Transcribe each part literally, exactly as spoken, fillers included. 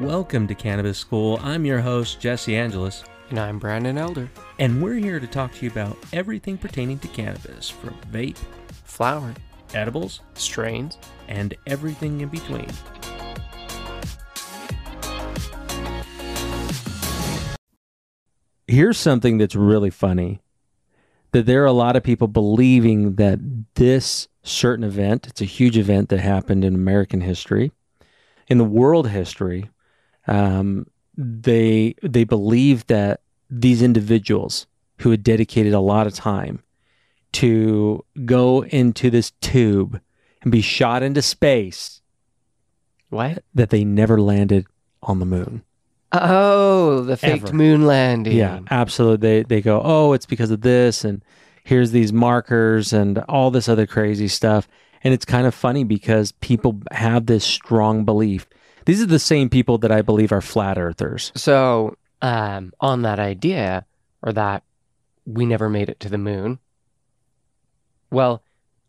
Welcome to Cannabis School. I'm your host, Jesse Angelus. And I'm Brandon Elder. And we're here to talk to you about everything pertaining to cannabis, from vape, flower, edibles, strains, and everything in between. Here's something that's really funny, that there are a lot of people believing that this certain event, it's a huge event that happened in American history, in the world history, um, they they believe that these individuals who had dedicated a lot of time to go into this tube and be shot into space, what? That they never landed on the moon. Oh, the faked Ever. moon landing. Yeah, absolutely. They they go, oh, it's because of this, and here's these markers and all this other crazy stuff. And it's kind of funny because people have this strong belief. These are the same people that I believe are flat earthers. So um, on that idea, or that we never made it to the moon, well,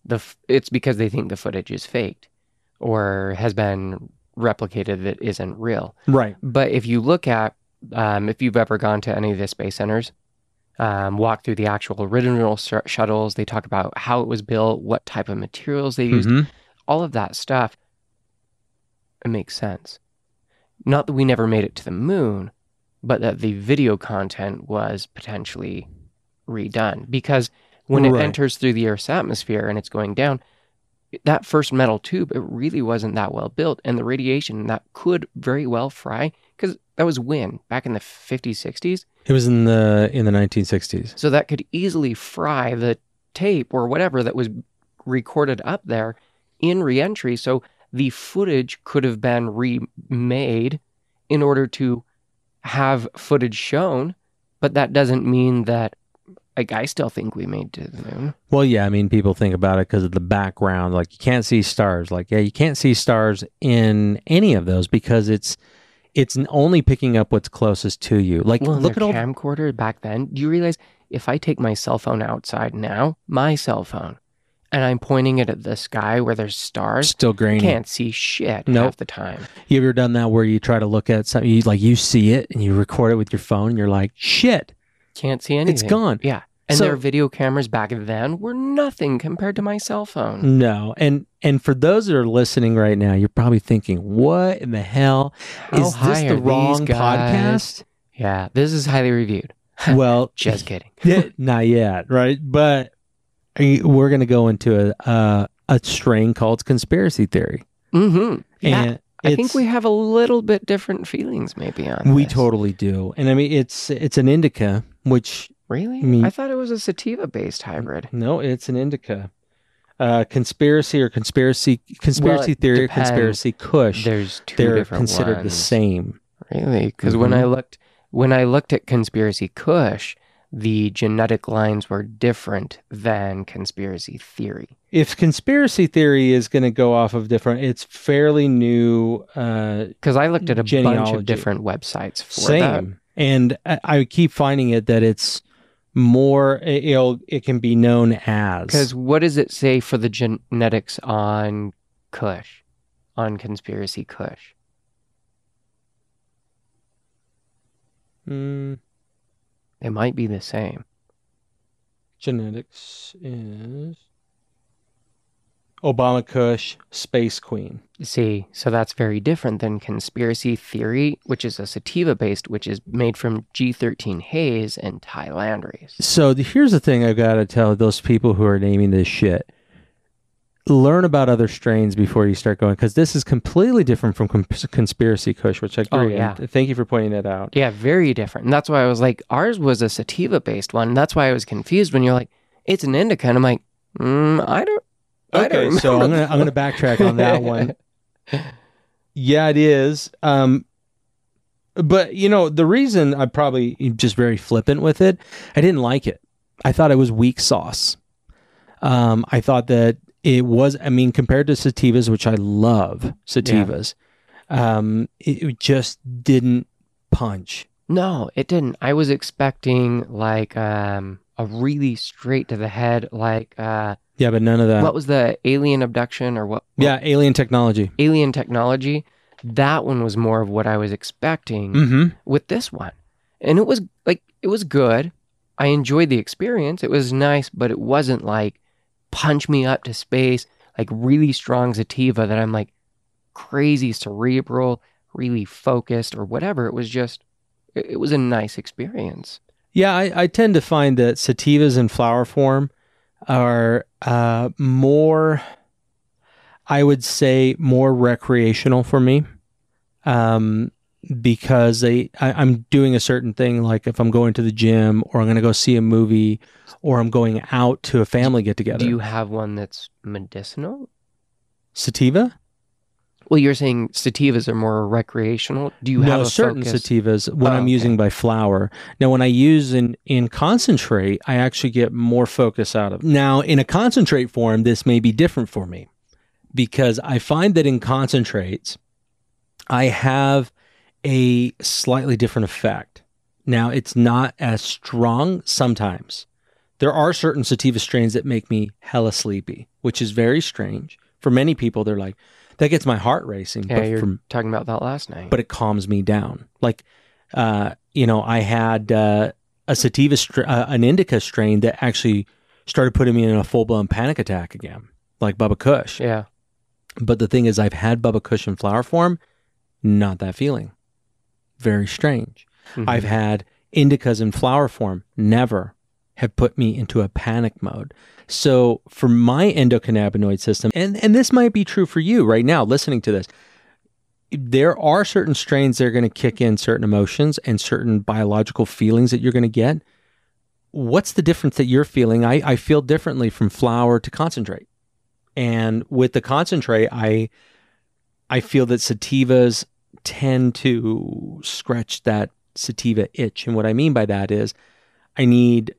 the f- it's because they think the footage is faked or has been replicated that isn't real. Right. But if you look at, um, if you've ever gone to any of the space centers, um, walk through the actual original sh- shuttles, they talk about how it was built, what type of materials they used, mm-hmm. all of that stuff. It makes sense. Not that we never made it to the moon, but that the video content was potentially redone. Because when right. it enters through the Earth's atmosphere and it's going down, that first metal tube, it really wasn't that well built. And the radiation, that could very well fry, because that was when? Back in the fifties, sixties? It was in the in the nineteen sixties. So that could easily fry the tape or whatever that was recorded up there in re-entry. So the footage could have been remade in order to have footage shown, but that doesn't mean that, like, I still think we made to the moon. Well, yeah, I mean, people think about it because of the background. Like, you can't see stars. Like, yeah, you can't see stars in any of those because it's it's only picking up what's closest to you. Like, well, look at all camcorder back then. Do you realize if I take my cell phone outside now, my cell phone, and I'm pointing it at the sky where there's stars, still grainy. Can't see shit nope. half the time. You ever done that where you try to look at something, you, like you see it and you record it with your phone and you're like, shit. Can't see anything. It's gone. Yeah. And so, their video cameras back then were nothing compared to my cell phone. No. And and for those that are listening right now, you're probably thinking, what in the hell? How is this the wrong podcast? Yeah. This is highly reviewed. Well. Just kidding. Not yet, right? But we're going to go into a, a a strain called Conspiracy Theory. Mm-hmm. Yeah. And I think we have a little bit different feelings maybe on we this. We totally do. And I mean, it's it's an indica, which... Really? I, mean, I thought it was a sativa-based hybrid. No, it's an indica. Uh, conspiracy or conspiracy... Conspiracy well, theory or Conspiracy Kush. There's two they're different ones. They're considered the same. Really? Because mm-hmm. when I looked when I looked at Conspiracy Kush, the genetic lines were different than Conspiracy Theory. If Conspiracy Theory is going to go off of different, it's fairly new. Because uh, I looked at a genealogy. bunch of different websites for Same. that. Same. And I, I keep finding it that it's more, it'll, it can be known as. Because what does it say for the genetics on Kush, on Conspiracy Kush? Hmm. It might be the same. Genetics is Obamacush, Space Queen. See, so that's very different than Conspiracy Theory, which is a sativa-based, which is made from G thirteen Haze and Thai Landrace. So the, here's the thing I've got to tell those people who are naming this shit. Learn about other strains before you start going, because this is completely different from cons- Conspiracy Kush, which I agree. Oh, yeah. And thank you for pointing that out. Yeah, very different. And that's why I was like, ours was a sativa-based one. And that's why I was confused when you're like, it's an indica. And I'm like, mm, I don't Okay, I don't so I'm going I'm to backtrack on that one. Yeah, it is. Um, but, you know, the reason I probably just very flippant with it, I didn't like it. I thought it was weak sauce. Um, I thought that It was, I mean, compared to sativas, which I love sativas, yeah. um, it, it just didn't punch. No, it didn't. I was expecting like um, a really straight to the head, like... Uh, yeah, but none of that. What was the alien abduction or what? what? Yeah, alien technology. Alien technology. that one was more of what I was expecting mm-hmm. with this one. And it was like, it was good. I enjoyed the experience. It was nice, but it wasn't like punch me up to space, like really strong sativa that I'm like crazy cerebral, really focused or whatever. It was just, it was a nice experience. Yeah, I, I tend to find that sativas in flower form are uh, more, I would say, more recreational for me um, because they, I, I'm doing a certain thing, like if I'm going to the gym or I'm going to go see a movie or I'm going out to a family get-together. Do you have one that's medicinal? Sativa? Well, you're saying sativas are more recreational. Do you no, have a certain focus? Sativas when oh, I'm okay. using by flower? Now, when I use in, in concentrate, I actually get more focus out of it. Now, in a concentrate form, this may be different for me because I find that in concentrates, I have a slightly different effect. Now, it's not as strong sometimes. There are certain sativa strains that make me hella sleepy, which is very strange. For many people, they're like, that gets my heart racing. Yeah, but you were talking about that last night. But it calms me down. Like, uh, you know, I had uh, a sativa, str- uh, an indica strain that actually started putting me in a full-blown panic attack again, like Bubba Kush. Yeah. But the thing is, I've had Bubba Kush in flower form, not that feeling. Very strange. Mm-hmm. I've had indicas in flower form, never have put me into a panic mode. So for my endocannabinoid system, and, and this might be true for you right now listening to this, there are certain strains that are going to kick in certain emotions and certain biological feelings that you're going to get. What's the difference that you're feeling? I, I feel differently from flower to concentrate. And with the concentrate, I I feel that sativas tend to scratch that sativa itch. And what I mean by that is I need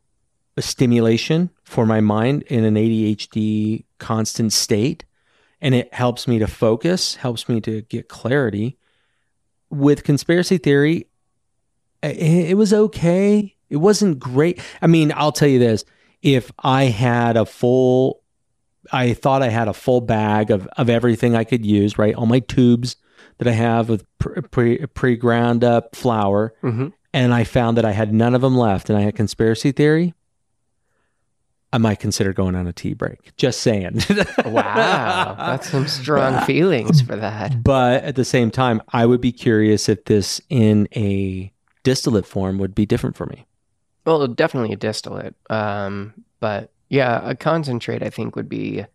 a stimulation for my mind in an A D H D constant state, and it helps me to focus, helps me to get clarity. With Conspiracy Theory, it was okay. It wasn't great. I mean, I'll tell you this, if I had a full, I thought I had a full bag of, of everything I could use, right? All my tubes that I have with pre, pre, pre-ground up flour, mm-hmm. and I found that I had none of them left, and I had Conspiracy Theory, I might consider going on a tea break. Just saying. Wow. That's some strong feelings for that. But at the same time, I would be curious if this in a distillate form would be different for me. Well, definitely a distillate. Um, but yeah, a concentrate, I think, would be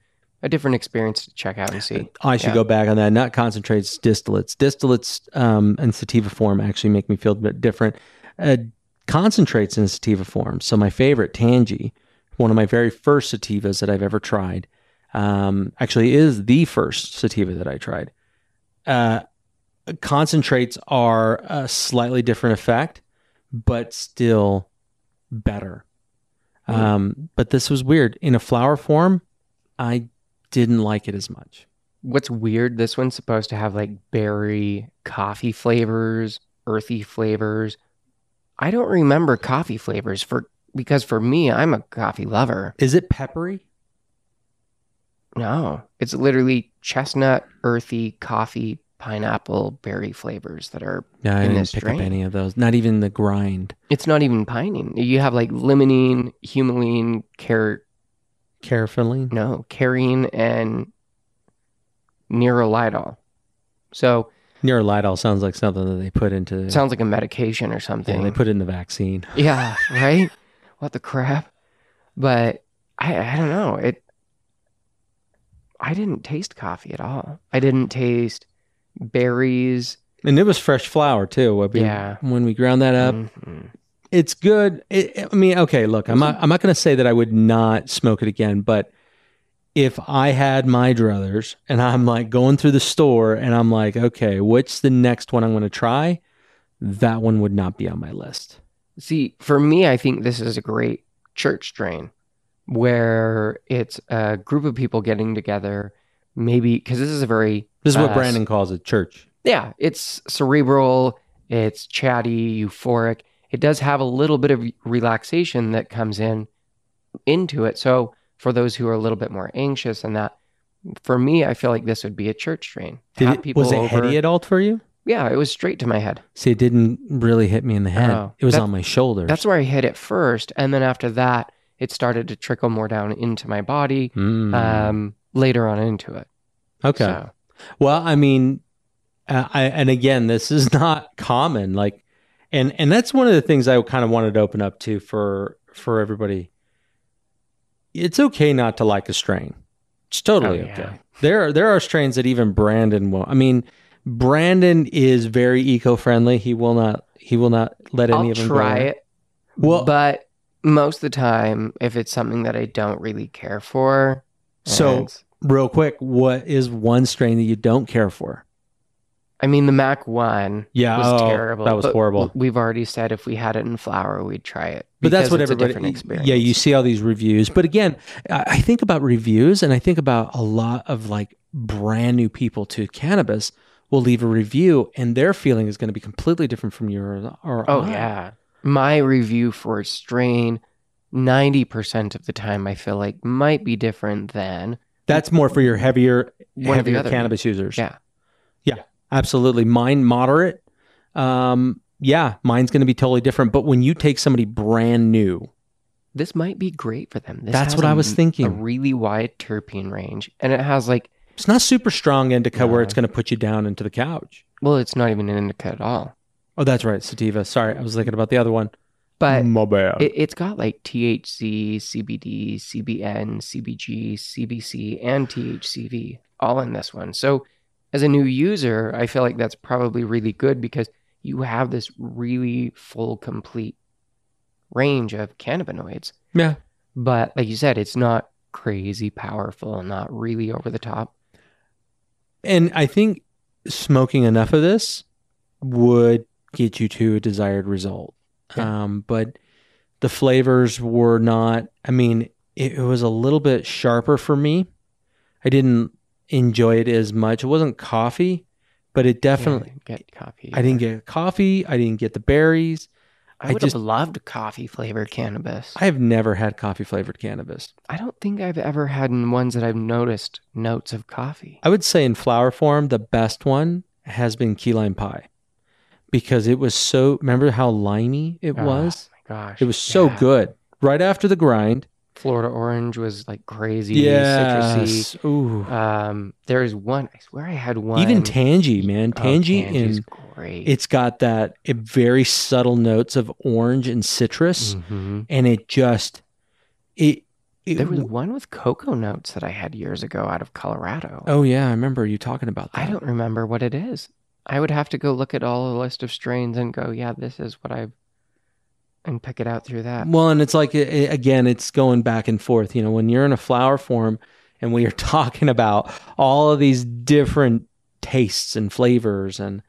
a different experience to check out and see. I should yeah. go back on that. Not concentrates, distillates. Distillates um, in sativa form actually make me feel a bit different. Uh, concentrates in sativa form. So my favorite, Tangie, one of my very first sativas that I've ever tried, um, actually is the first sativa that I tried. Uh, concentrates are a slightly different effect, but still better. Mm. Um, but this was weird. In a flower form, I didn't like it as much. What's weird, this one's supposed to have like berry, coffee flavors, earthy flavors. I don't remember coffee flavors for Because for me, I'm a coffee lover. Is it peppery? No. It's literally chestnut, earthy, coffee, pineapple, berry flavors that are yeah, in this drink. I didn't pick up any of those. Not even the grind. It's not even pining. You have like limonene, humulene, car... Caryophyllene? No. Carene and Nerolidol. So... Nerolidol sounds like something that they put into... Sounds like a medication or something. Yeah, they put it in the vaccine. Yeah, right? What the crap? But I, I don't know. It. I didn't taste coffee at all. I didn't taste berries. And it was fresh flour too. I mean, yeah. When we ground that up, mm-hmm. it's good. It, I mean, okay, look, I'm not, I'm not going to say that I would not smoke it again, but if I had my druthers and I'm like going through the store and I'm like, okay, what's the next one I'm going to try? That one would not be on my list. See, for me, I think this is a great church strain where it's a group of people getting together, maybe, because this is a very... This is uh, what Brandon calls a church. Yeah, it's cerebral, it's chatty, euphoric. It does have a little bit of relaxation that comes in into it. So for those who are a little bit more anxious and that, for me, I feel like this would be a church strain. Did Have it, was it over. heady at all for you? Yeah, it was straight to my head. See, it didn't really hit me in the head. Oh, it was that, on my shoulders. That's where I hit it first. And then after that, it started to trickle more down into my body mm. um, later on into it. Okay. So. Well, I mean, uh, I, and again, this is not common. Like, and, and that's one of the things I kind of wanted to open up to for, for everybody. It's okay not to like a strain. It's totally oh, yeah. okay. There are, there are strains that even Brandon will, I mean, Brandon is very eco-friendly. He will not, he will not let any I'll of them try go. it. Well, but most of the time, if it's something that I don't really care for. So real quick, what is one strain that you don't care for? I mean, the Mac one yeah, was oh, terrible. That was horrible. We've already said if we had it in flower, we'd try it. But that's what everybody, yeah, you see all these reviews. But again, I think about reviews and I think about a lot of like brand new people to cannabis will leave a review and their feeling is going to be completely different from yours. Or oh, I. yeah. My review for a strain, ninety percent of the time, I feel like might be different than. That's more for your heavier, heavier cannabis users. Yeah. Yeah. Absolutely. Mine, moderate. Um, yeah, mine's going to be totally different. But when you take somebody brand new. This might be great for them. This that's what a, I was thinking. A really wide terpene range. And it has like. It's not super strong indica uh, where it's going to put you down into the couch. Well, it's not even an indica at all. Oh, that's right. Sativa. Sorry. I was thinking about the other one. But my bad. It, it's got like T H C, C B D, C B N, C B G, C B C, and T H C V all in this one. So. As a new user, I feel like that's probably really good because you have this really full, complete range of cannabinoids. Yeah. But like you said, it's not crazy powerful and not really over the top. And I think smoking enough of this would get you to a desired result. Yeah. Um, but the flavors were not, I mean, it, it was a little bit sharper for me. I didn't enjoy it as much. It wasn't coffee, but it definitely yeah, get coffee. I didn't get coffee. I didn't get the berries. I, I would just, have loved coffee flavored cannabis. I've never had coffee flavored cannabis. I don't think I've ever had in ones that I've noticed notes of coffee. I would say in flower form, the best one has been Key Lime Pie because it was so, remember how limey it oh, was? Oh my gosh. It was so yeah. good. Right after the grind. Florida Orange was like crazy, yes. citrusy. Ooh. Um, there is one, I swear I had one. Even Tangie, man. Tangie oh, is great. It's got that it very subtle notes of orange and citrus. Mm-hmm. And it just, it, it. There was one with cocoa notes that I had years ago out of Colorado. Oh, yeah. I remember you talking about that. I don't remember what it is. I would have to go look at all the list of strains and go, yeah, this is what I've. And pick it out through that. Well, and it's like, it, again, it's going back and forth. You know, when you're in a flower form and we are talking about all of these different tastes and flavors and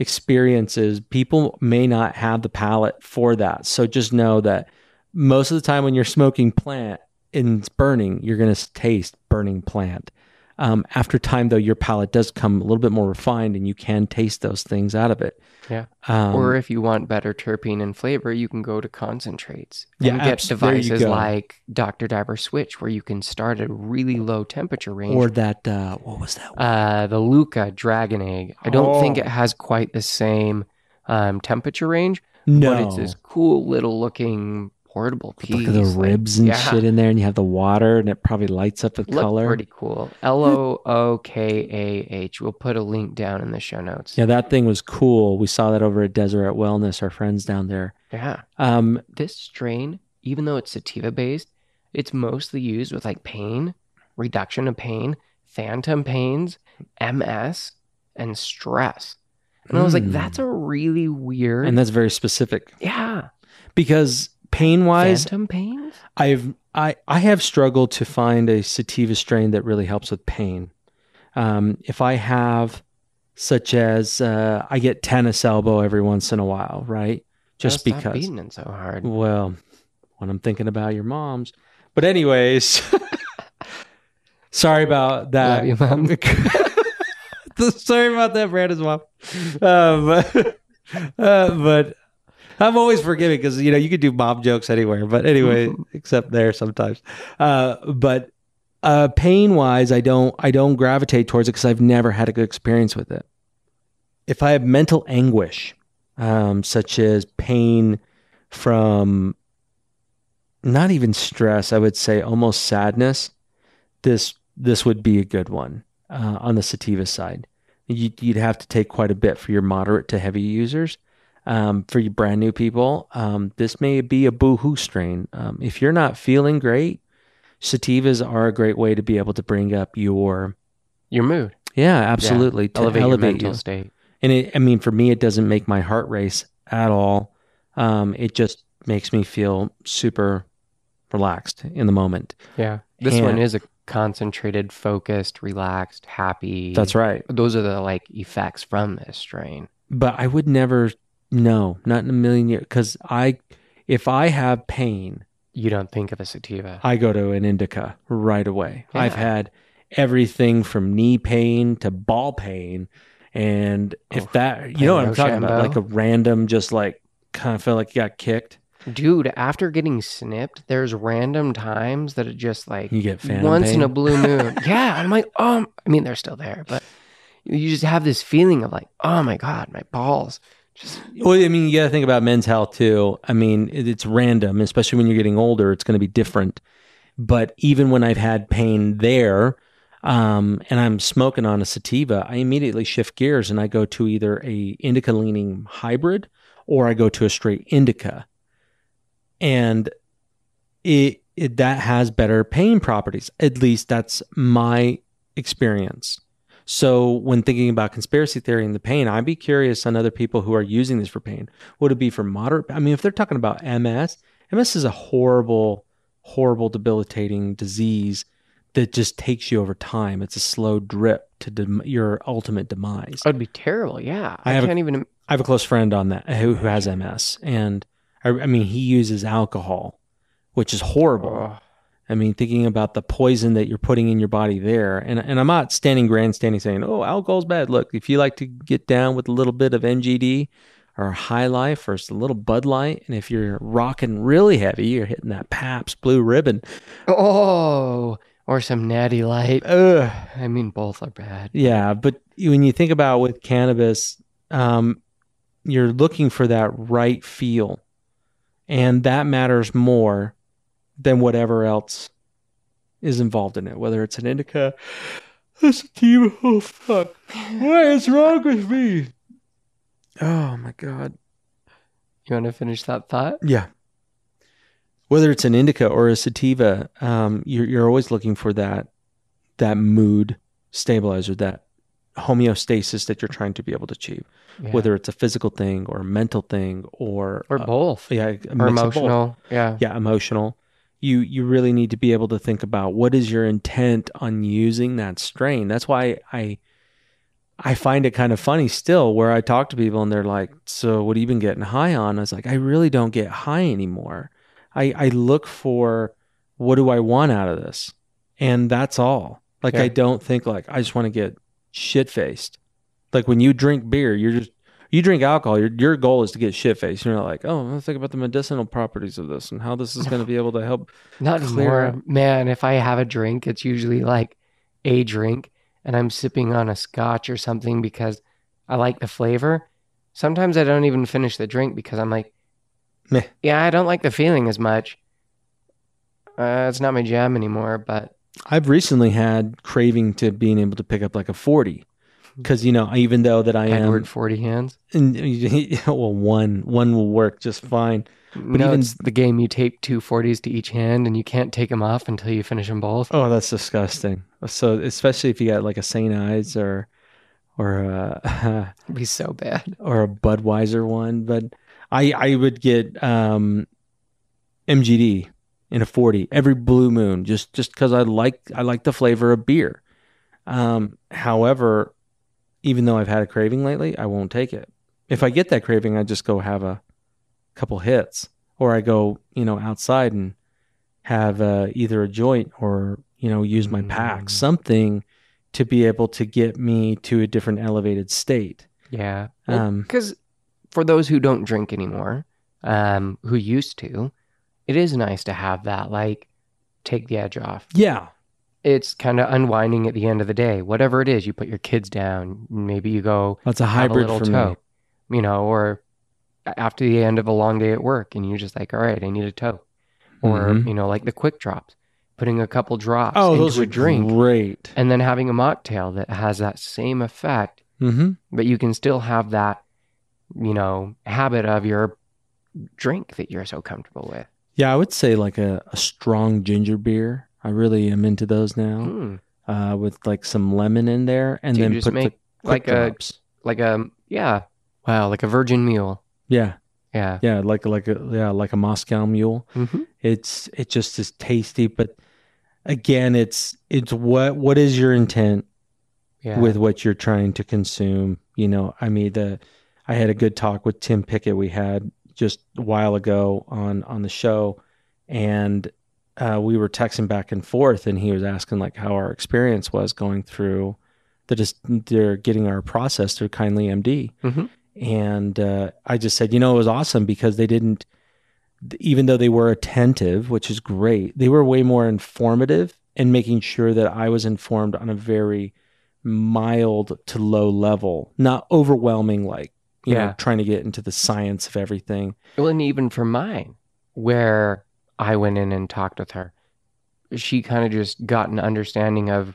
experiences, people may not have the palate for that. So just know that most of the time when you're smoking plant and it's burning, you're going to taste burning plant. Um, after time, though, your palate does come a little bit more refined and you can taste those things out of it. Yeah. Um, or if you want better terpene and flavor, you can go to concentrates. And yeah, you get devices like Doctor Diver Switch where you can start at a really low temperature range. Or that, uh, what was that one? Uh, the Luca Dragon Egg. I don't oh. think it has quite the same um, temperature range. No. But it's this cool little looking portable piece. Look at the ribs and yeah. shit in there, and you have the water, and it probably lights up the Look color. Pretty cool. L O O K A H. We'll put a link down in the show notes. Yeah, that thing was cool. We saw that over at Deseret Wellness, our friends down there. Yeah. Um, this strain, even though it's sativa-based, it's mostly used with like pain, reduction of pain, phantom pains, M S, and stress. And mm. I was like, that's a really weird... And that's very specific. Yeah. Because... Pain wise, phantom pains? I've I, I have struggled to find a sativa strain that really helps with pain. Um, if I have, such as uh, I get tennis elbow every once in a while, right? Just Gotta because. Stop beating it so hard. Well, when I'm thinking about your mom's, but anyways, sorry about that. Love you, mom. Sorry about that, Brandon's mom. Uh, but uh, but. I'm always forgiving because, you know, you could do mom jokes anywhere, but anyway, except there sometimes. Uh, but Uh, pain wise, I don't, I don't gravitate towards it because I've never had a good experience with it. If I have mental anguish, um, such as pain from not even stress, I would say almost sadness, this, this would be a good one, uh, on the sativa side. You'd, you'd have to take quite a bit for your moderate to heavy users. Um, for you brand new people, um, this may be a boohoo strain. Um, if you're not feeling great, sativas are a great way to be able to bring up your your mood. Yeah, absolutely. Yeah. To elevate, elevate your mental you. state. And it, I mean, for me, it doesn't make my heart race at all. Um, it just makes me feel super relaxed in the moment. Yeah, this and, one is a concentrated, focused, relaxed, happy. That's right. Those are the like effects from this strain. But I would never. No, not in a million years. Because I, if I have pain... You don't think of a sativa. I go to an indica right away. Yeah. I've had everything from knee pain to ball pain. And oh, if that... You know what I'm talking Shambo. about? Like a random, just like, kind of felt like you got kicked. Dude, after getting snipped, there's random times that it just like... You get phantom Once pain. in a blue moon. Yeah, I'm like, um... I mean, they're still there, but you just have this feeling of like, oh my God, my balls... Well, I mean, you got to think about men's health too. I mean, it, it's random, especially when you're getting older, it's going to be different. But even when I've had pain there, um, and I'm smoking on a sativa, I immediately shift gears and I go to either a indica leaning hybrid or I go to a straight indica. And it, it that has better pain properties. At least that's my experience. So when thinking about conspiracy theory and the pain, I'd be curious on other people who are using this for pain. Would it be for moderate? I mean, if they're talking about M S, M S is a horrible, horrible, debilitating disease that just takes you over time. It's a slow drip to dem- your ultimate demise. That would be terrible. Yeah. I, I can't a, even. I have a close friend on that who, who has M S. And I, I mean, he uses alcohol, which is horrible. Oh. I mean, thinking about the poison that you're putting in your body there. And and I'm not standing grandstanding saying, oh, alcohol's bad. Look, if you like to get down with a little bit of M G D or High Life or a little Bud Light, and if you're rocking really heavy, you're hitting that Pabst Blue Ribbon. Oh, or some Natty Light. Ugh. I mean, both are bad. Yeah, but when you think about with cannabis, um, you're looking for that right feel. And that matters more than whatever else is involved in it, whether it's an indica, a sativa. Oh, fuck. What is wrong with me? Oh, my God. You want to finish that thought? Yeah. Whether it's an indica or a sativa, um, you're, you're always looking for that that mood stabilizer, that homeostasis that you're trying to be able to achieve, yeah. whether it's a physical thing or a mental thing or... Or uh, both. Yeah. Or emotional. Both. Yeah. Yeah, emotional. You you really need to be able to think about what is your intent on using that strain. That's why I I find it kind of funny still where I talk to people and they're like, so what have you been getting high on? I was like, I really don't get high anymore. I, I look for what do I want out of this? And that's all. Like, yeah. I don't think like, I just want to get shit-faced. Like when you drink beer, you're just, you drink alcohol, your your goal is to get shit-faced. You're not like, oh, I'm gonna think about the medicinal properties of this and how this is going to be able to help. Not clear. More. Man, if I have a drink, it's usually like a drink and I'm sipping on a scotch or something because I like the flavor. Sometimes I don't even finish the drink because I'm like, meh. Yeah, I don't like the feeling as much. Uh, it's not my jam anymore, but... I've recently had craving to being able to pick up like a forty. Because, you know, even though that I am... Edward forty hands? And, well, one one will work just fine. But no, even, it's the game you tape two forties to each hand and you can't take them off until you finish them both. Oh, that's disgusting. So, especially if you got like a Saint Ives or... or a, It'd be so bad. Or a Budweiser one. But I, I would get um, M G D in a forty every blue moon just just because I like, I like the flavor of beer. Um, however... Even though I've had a craving lately, I won't take it. If I get that craving, I just go have a couple hits, or I go, you know, outside and have uh, either a joint or, you know, use my pack, mm. something to be able to get me to a different elevated state. Yeah. Um, because for those who don't drink anymore, um, who used to, it is nice to have that, like, take the edge off. Yeah. it's kind of unwinding at the end of the day. Whatever it is, you put your kids down. Maybe you go. That's a hybrid have a for toe, me. You know, or after the end of a long day at work, and you're just like, all right, I need a toe, or mm-hmm. you know, like the quick drops, putting a couple drops oh, into those are a drink, great, and then having a mocktail that has that same effect, mm-hmm. but you can still have that, you know, habit of your drink that you're so comfortable with. Yeah, I would say like a, a strong ginger beer. I really am into those now, mm. uh, with like some lemon in there, and so then put the like drops. a like a yeah, wow, like a virgin mule. Yeah, yeah, yeah, like like a yeah, like a Moscow mule. Mm-hmm. It's it just is tasty, but again, it's it's what what is your intent yeah. with what you're trying to consume? You know, I mean, the I had a good talk with Tim Pickett. We had just a while ago on on the show, and. Uh, we were texting back and forth, and he was asking like how our experience was going through the just they're getting our process through Kindly M D. Mm-hmm. And uh, I just said, you know, it was awesome because they didn't, even though they were attentive, which is great, they were way more informative and making sure that I was informed on a very mild to low level, not overwhelming, like, you yeah. know, trying to get into the science of everything. Well, and even for mine, where I went in and talked with her. She kind of just got an understanding of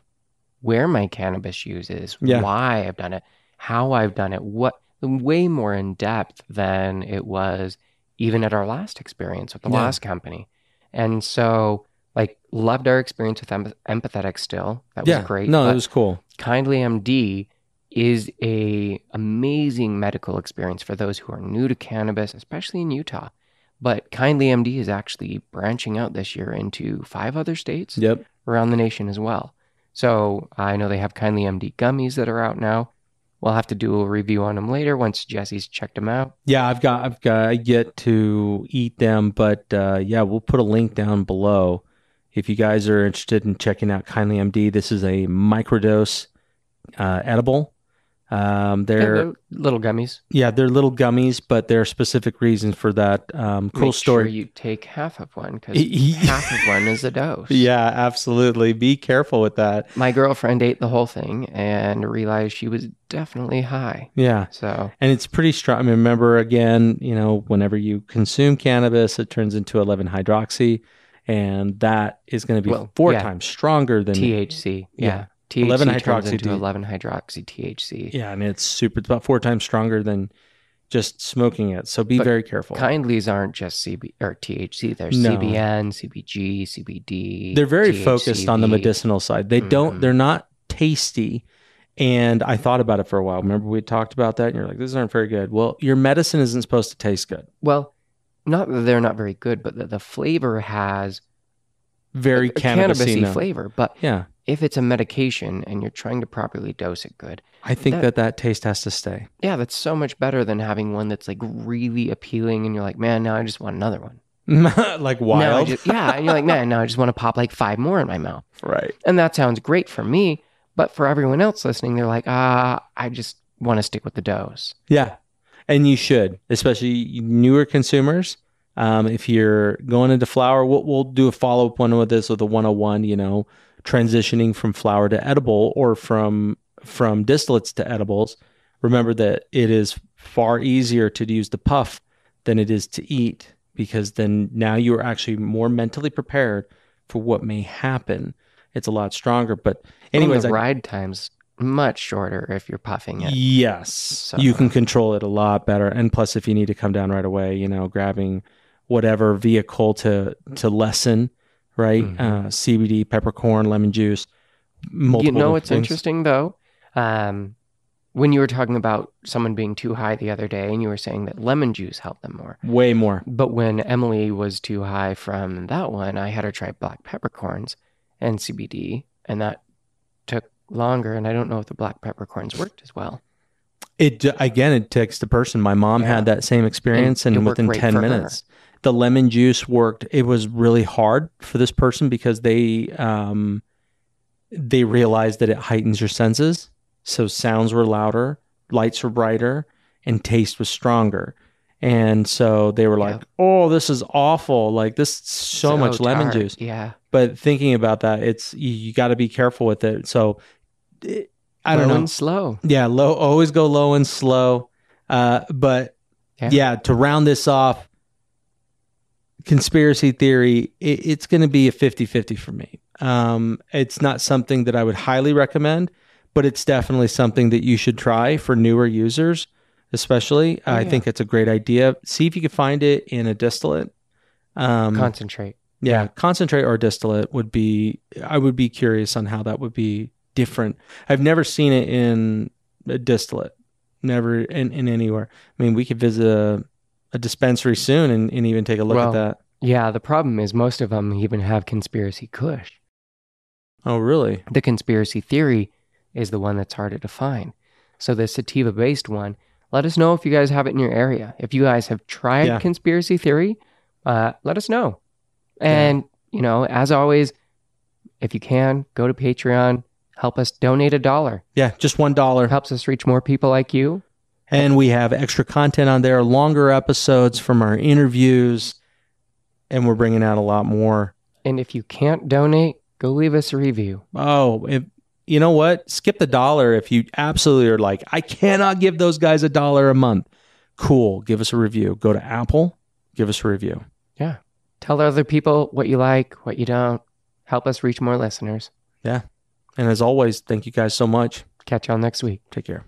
where my cannabis use is, yeah. why I've done it, how I've done it, what way more in depth than it was even at our last experience with the yeah. last company. And so, like, loved our experience with em- Empathetic still. That yeah. was great. No, it was cool. Kindly M D is a amazing medical experience for those who are new to cannabis, especially in Utah. But Kindly M D is actually branching out this year into five other states yep. around the nation as well. So I know they have Kindly M D gummies that are out now. We'll have to do a review on them later once Jesse's checked them out. Yeah, I've got, I've got yet to eat them, but uh, yeah, we'll put a link down below. If you guys are interested in checking out Kindly M D, this is a microdose uh, edible. Um, they're, yeah, they're little gummies. Yeah, they're little gummies, but there are specific reasons for that. Um, cool Make story. Sure you take half of one because half of one is a dose. Yeah, absolutely. Be careful with that. My girlfriend ate the whole thing and realized she was definitely high. Yeah. So, and it's pretty strong. I mean, remember again, you know, whenever you consume cannabis, it turns into eleven hydroxy, and that is going to be well, four yeah. times stronger than T H C. Yeah. yeah. T H C eleven hydroxy into eleven hydroxy T H C. Yeah, and it's super, it's about four times stronger than just smoking it. So be but very careful. Kindlies aren't just C B or T H C. They're no. C B N, C B G, C B D. They're very T H C V. Focused on the medicinal side. They mm-hmm. don't, they're not tasty. And I thought about it for a while. Remember we talked about that and you're like, these aren't very good. Well, your medicine isn't supposed to taste good. Well, not that they're not very good, but that the flavor has very cannabis-y flavor. But yeah. if it's a medication and you're trying to properly dose it good. I think that, that that taste has to stay. Yeah, that's so much better than having one that's like really appealing and you're like, man, now I just want another one. Like wild? Just, yeah, and you're like, man, now I just want to pop like five more in my mouth. Right. And that sounds great for me, but for everyone else listening, they're like, ah, I just want to stick with the dose. Yeah, and you should, especially newer consumers. Um, if you're going into flower, we'll, we'll do a follow-up one with this with the one oh one, you know, transitioning from flower to edible or from from distillates to edibles, remember that it is far easier to use the puff than it is to eat because then now you are actually more mentally prepared for what may happen. It's a lot stronger. But anyways, the ride I, time's much shorter if you're puffing it. Yes. So. You can control it a lot better. And plus, if you need to come down right away, you know, grabbing whatever vehicle to to lessen right? Mm-hmm. Uh, C B D, peppercorn, lemon juice, multiple You know what's things. Interesting, though? Um, when you were talking about someone being too high the other day, and you were saying that lemon juice helped them more. Way more. But when Emily was too high from that one, I had her try black peppercorns and C B D, and that took longer, and I don't know if the black peppercorns worked as well. It again, it takes the person. My mom yeah. had that same experience, and, and within ten minutes... Her. The lemon juice worked. It was really hard for this person because they um, they realized that it heightens your senses. So sounds were louder, lights were brighter, and taste was stronger. And so they were yeah. like, oh, this is awful. Like, this is so, so much lemon dark. Juice. Yeah. But thinking about that, it's you, you got to be careful with it. So it, I don't low know. And slow. Yeah, low. Always go low and slow. Uh, but yeah. yeah, to round this off, conspiracy theory, it, it's going to be a fifty-fifty for me. Um, it's not something that I would highly recommend, but it's definitely something that you should try for newer users, especially. Oh, yeah. I think it's a great idea. See if you can find it in a distillate. Um, concentrate. Yeah, yeah. Concentrate or distillate would be, I would be curious on how that would be different. I've never seen it in a distillate, never in, in anywhere. I mean, we could visit a, a dispensary soon and, and even take a look well, at that. Yeah, the problem is most of them even have Conspiracy Kush. Oh, really? The conspiracy theory is the one that's harder to find. So the sativa-based one, let us know if you guys have it in your area. If you guys have tried yeah. conspiracy theory, uh, let us know. And, yeah. you know, as always, if you can, go to Patreon, help us donate a dollar. Yeah, just one dollar. Helps us reach more people like you. And we have extra content on there, longer episodes from our interviews, and we're bringing out a lot more. And if you can't donate, go leave us a review. Oh, if, you know what? Skip the dollar if you absolutely are like, I cannot give those guys a dollar a month. Cool. Give us a review. Go to Apple. Give us a review. Yeah. Tell other people what you like, what you don't. Help us reach more listeners. Yeah. And as always, thank you guys so much. Catch y'all next week. Take care.